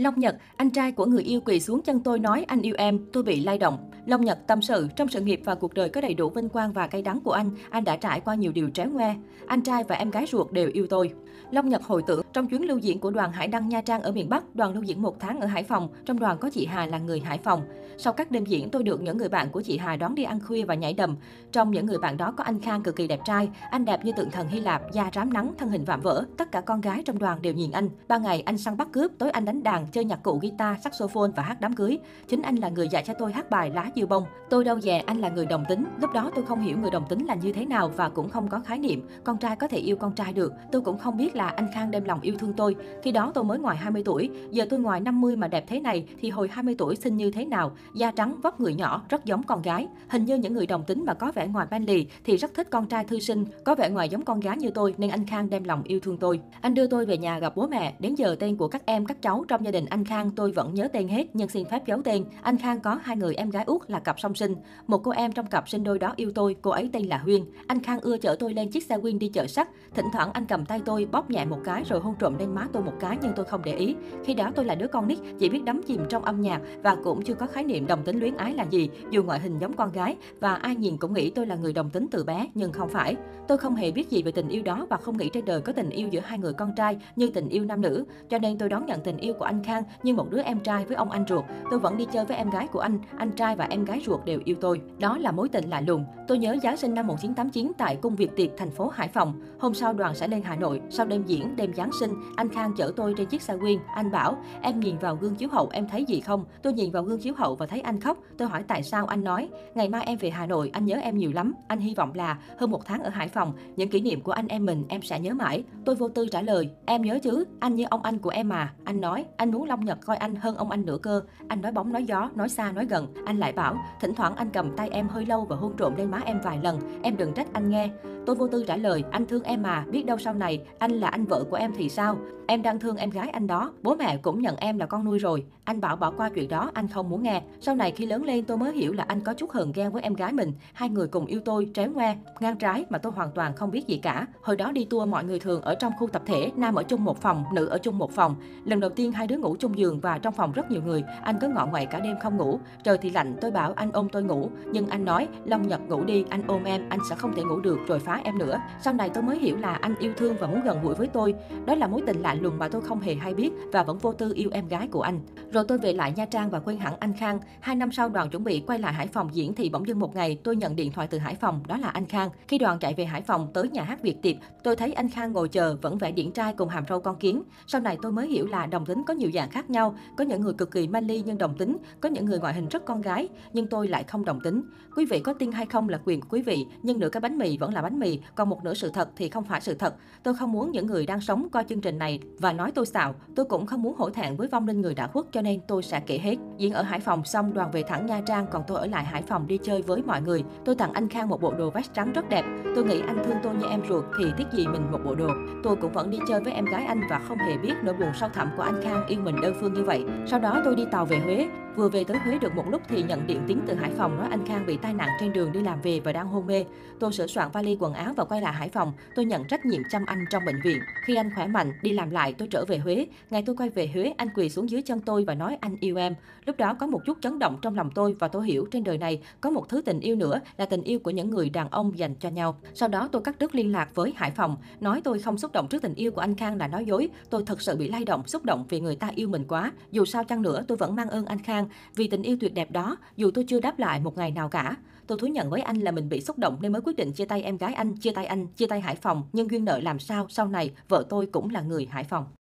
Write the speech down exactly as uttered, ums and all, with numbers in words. Long Nhật, anh trai của người yêu quỳ xuống chân tôi nói anh yêu em, tôi bị lay động. Long Nhật tâm sự, trong sự nghiệp và cuộc đời có đầy đủ vinh quang và cay đắng của anh, anh đã trải qua nhiều điều tréo ngoe. Anh trai và em gái ruột đều yêu tôi. Long Nhật hồi tưởng, trong chuyến lưu diễn của đoàn Hải Đăng Nha Trang ở miền Bắc, đoàn lưu diễn một tháng ở Hải Phòng, trong đoàn có chị Hà là người Hải Phòng. Sau các đêm diễn, tôi được những người bạn của chị Hà đón đi ăn khuya và nhảy đầm. Trong những người bạn đó có anh Khang cực kỳ đẹp trai, anh đẹp như tượng thần Hy Lạp, da rám nắng, thân hình vạm vỡ, tất cả con gái trong đoàn đều nhìn anh. Ban ngày anh săn bắt cướp, tối anh đánh đàn, chơi nhạc cụ guitar, saxophone và hát đám cưới. Chính anh là người dạy cho tôi hát bài Lá Diêu Bông. Tôi đâu dè anh là người đồng tính, lúc đó tôi không hiểu người đồng tính là như thế nào và cũng không có khái niệm con trai có thể yêu con trai được. Tôi cũng không biết là anh Khang đem lòng yêu thương tôi. Khi đó tôi mới ngoài hai mươi tuổi, giờ tôi ngoài năm mươi mà đẹp thế này thì hồi hai mươi tuổi xinh như thế nào, da trắng, vóc người nhỏ, rất giống con gái. Hình như những người đồng tính mà có vẻ ngoài man lì thì rất thích con trai thư sinh, có vẻ ngoài giống con gái như tôi nên anh Khang đem lòng yêu thương tôi. Anh đưa tôi về nhà gặp bố mẹ, đến giờ tên của các em các cháu trong gia đình anh Khang tôi vẫn nhớ tên hết nhưng xin phép giấu tên. Anh Khang có hai người em gái út là cặp song sinh, một cô em trong cặp sinh đôi đó yêu tôi, cô ấy tên là Huyên. Anh Khang ưa chở tôi lên chiếc xe Huyên đi chợ sắt, thỉnh thoảng anh cầm tay tôi bóp nhẹ một cái rồi hôn trộm lên má tôi một cái nhưng tôi không để ý. Khi đó tôi là đứa con nít, chỉ biết đắm chìm trong âm nhạc và cũng chưa có khái niệm đồng tính luyến ái là gì, dù ngoại hình giống con gái và ai nhìn cũng nghĩ tôi là người đồng tính từ bé nhưng không phải. Tôi không hề biết gì về tình yêu đó và không nghĩ trên đời có tình yêu giữa hai người con trai như tình yêu nam nữ, cho nên tôi đón nhận tình yêu của anh Khang như một đứa em trai với ông anh ruột. Tôi vẫn đi chơi với em gái của anh, anh trai và em gái ruột đều yêu tôi. Đó là mối tình lạ lùng. Tôi nhớ Giáng sinh năm một nghìn chín trăm tám mươi chín tại cung Việt Tiệp thành phố Hải Phòng. Hôm sau đoàn sẽ lên Hà Nội, sau đêm diễn đêm Giáng sinh, anh Khang chở tôi trên chiếc xe Huyên. Anh bảo: "Em nhìn vào gương chiếu hậu em thấy gì không?" Tôi nhìn vào gương chiếu hậu và thấy anh khóc. Tôi hỏi tại sao, anh nói: "Ngày mai em về Hà Nội, anh nhớ em nhiều lắm. Anh hy vọng là hơn một tháng ở Hải Phòng, những kỷ niệm của anh em mình em sẽ nhớ mãi." Tôi vô tư trả lời: "Em nhớ chứ, anh như ông anh của em mà." Anh nói: "Anh muốn Long Nhật coi anh hơn ông anh nữa cơ." Anh nói bóng nói gió, nói xa nói gần. Anh lại bảo: "Thỉnh thoảng anh cầm tay em hơi lâu và hôn trộm lên má em vài lần, em đừng trách anh nghe." Tôi vô tư trả lời: "Anh thương em mà, biết đâu sau này anh là anh vợ của em thì sao? Em đang thương em gái anh đó, bố mẹ cũng nhận em là con nuôi rồi." Anh bảo bỏ qua chuyện đó, anh không muốn nghe. Sau này khi lớn lên tôi mới hiểu là anh có chút hờn ghen với em gái mình. Hai người cùng yêu tôi, tréo ngoe, ngang trái mà tôi hoàn toàn không biết gì cả. Hồi đó đi tour mọi người thường ở trong khu tập thể, nam ở chung một phòng, nữ ở chung một phòng. Lần đầu tiên hai đứa ngủ chung giường và trong phòng rất nhiều người, anh cứ ngọ ngoại cả đêm không ngủ. Trời thì lạnh, tôi bảo anh ôm tôi ngủ, nhưng anh nói: "Long Nhật ngủ đi, anh ôm em, anh sẽ không thể ngủ được rồi phá em nữa." Sau này tôi mới hiểu là anh yêu thương và muốn gần gũi với tôi. Đó là mối tình lạ lùng mà tôi không hề hay biết và vẫn vô tư yêu em gái của anh. Rồi tôi về lại Nha Trang và quên hẳn anh Khang. Hai năm sau đoàn chuẩn bị quay lại Hải Phòng diễn thì bỗng dưng một ngày tôi nhận điện thoại từ Hải Phòng, đó là anh Khang. Khi đoàn chạy về Hải Phòng tới nhà hát Việt Tiệp, tôi thấy anh Khang ngồi chờ vẫn vẻ điển trai cùng hàm râu con kiến. Sau này tôi mới hiểu là đồng tính có nhiều dạng khác nhau, có những người cực kỳ manly nhưng đồng tính, có những người ngoại hình rất con gái nhưng tôi lại không đồng tính. Quý vị có tin hay không là quyền của quý vị, nhưng nửa cái bánh mì vẫn là bánh mì, còn một nửa sự thật thì không phải sự thật. Tôi không muốn những người đang sống coi chương trình này và nói tôi xạo, tôi cũng không muốn hổ thẹn với vong linh người đã khuất, cho nên tôi sẽ kể hết. Diễn ở Hải Phòng xong đoàn về thẳng Nha Trang, còn tôi ở lại Hải Phòng đi chơi với mọi người. Tôi tặng anh Khang một bộ đồ vest trắng rất đẹp. Tôi nghĩ anh thương tôi như em ruột thì tiếc gì mình một bộ đồ. Tôi cũng vẫn đi chơi với em gái anh và không hề biết nỗi buồn sâu thẳm của anh Khang yêu mình đơn phương như vậy. Sau đó tôi đi tàu về Huế. Vừa về tới Huế được một lúc thì nhận điện tín từ Hải Phòng nói anh Khang bị tai nạn trên đường đi làm về và đang hôn mê. Tôi sửa soạn vali quần áo và quay lại Hải Phòng. Tôi nhận trách nhiệm chăm anh trong bệnh viện. Khi anh khỏe mạnh, đi làm lại, tôi trở về Huế. Ngày tôi quay về Huế, anh quỳ xuống dưới chân tôi và nói anh yêu em. Lúc đó có một chút chấn động trong lòng tôi và tôi hiểu trên đời này có một thứ tình yêu nữa là tình yêu của những người đàn ông dành cho nhau. Sau đó tôi cắt đứt liên lạc với Hải Phòng, nói tôi không xúc động trước tình yêu của anh Khang là nói dối. Tôi thật sự bị lay động, xúc động vì người ta yêu mình quá. Dù sao chăng nữa tôi vẫn mang ơn anh Khang vì tình yêu tuyệt đẹp đó, dù tôi chưa đáp lại một ngày nào cả. Tôi thú nhận với anh là mình bị xúc động nên mới quyết định chia tay em gái anh, chia tay anh, chia tay Hải Phòng. Nhưng duyên nợ làm sao, sau này vợ tôi cũng là người Hải Phòng.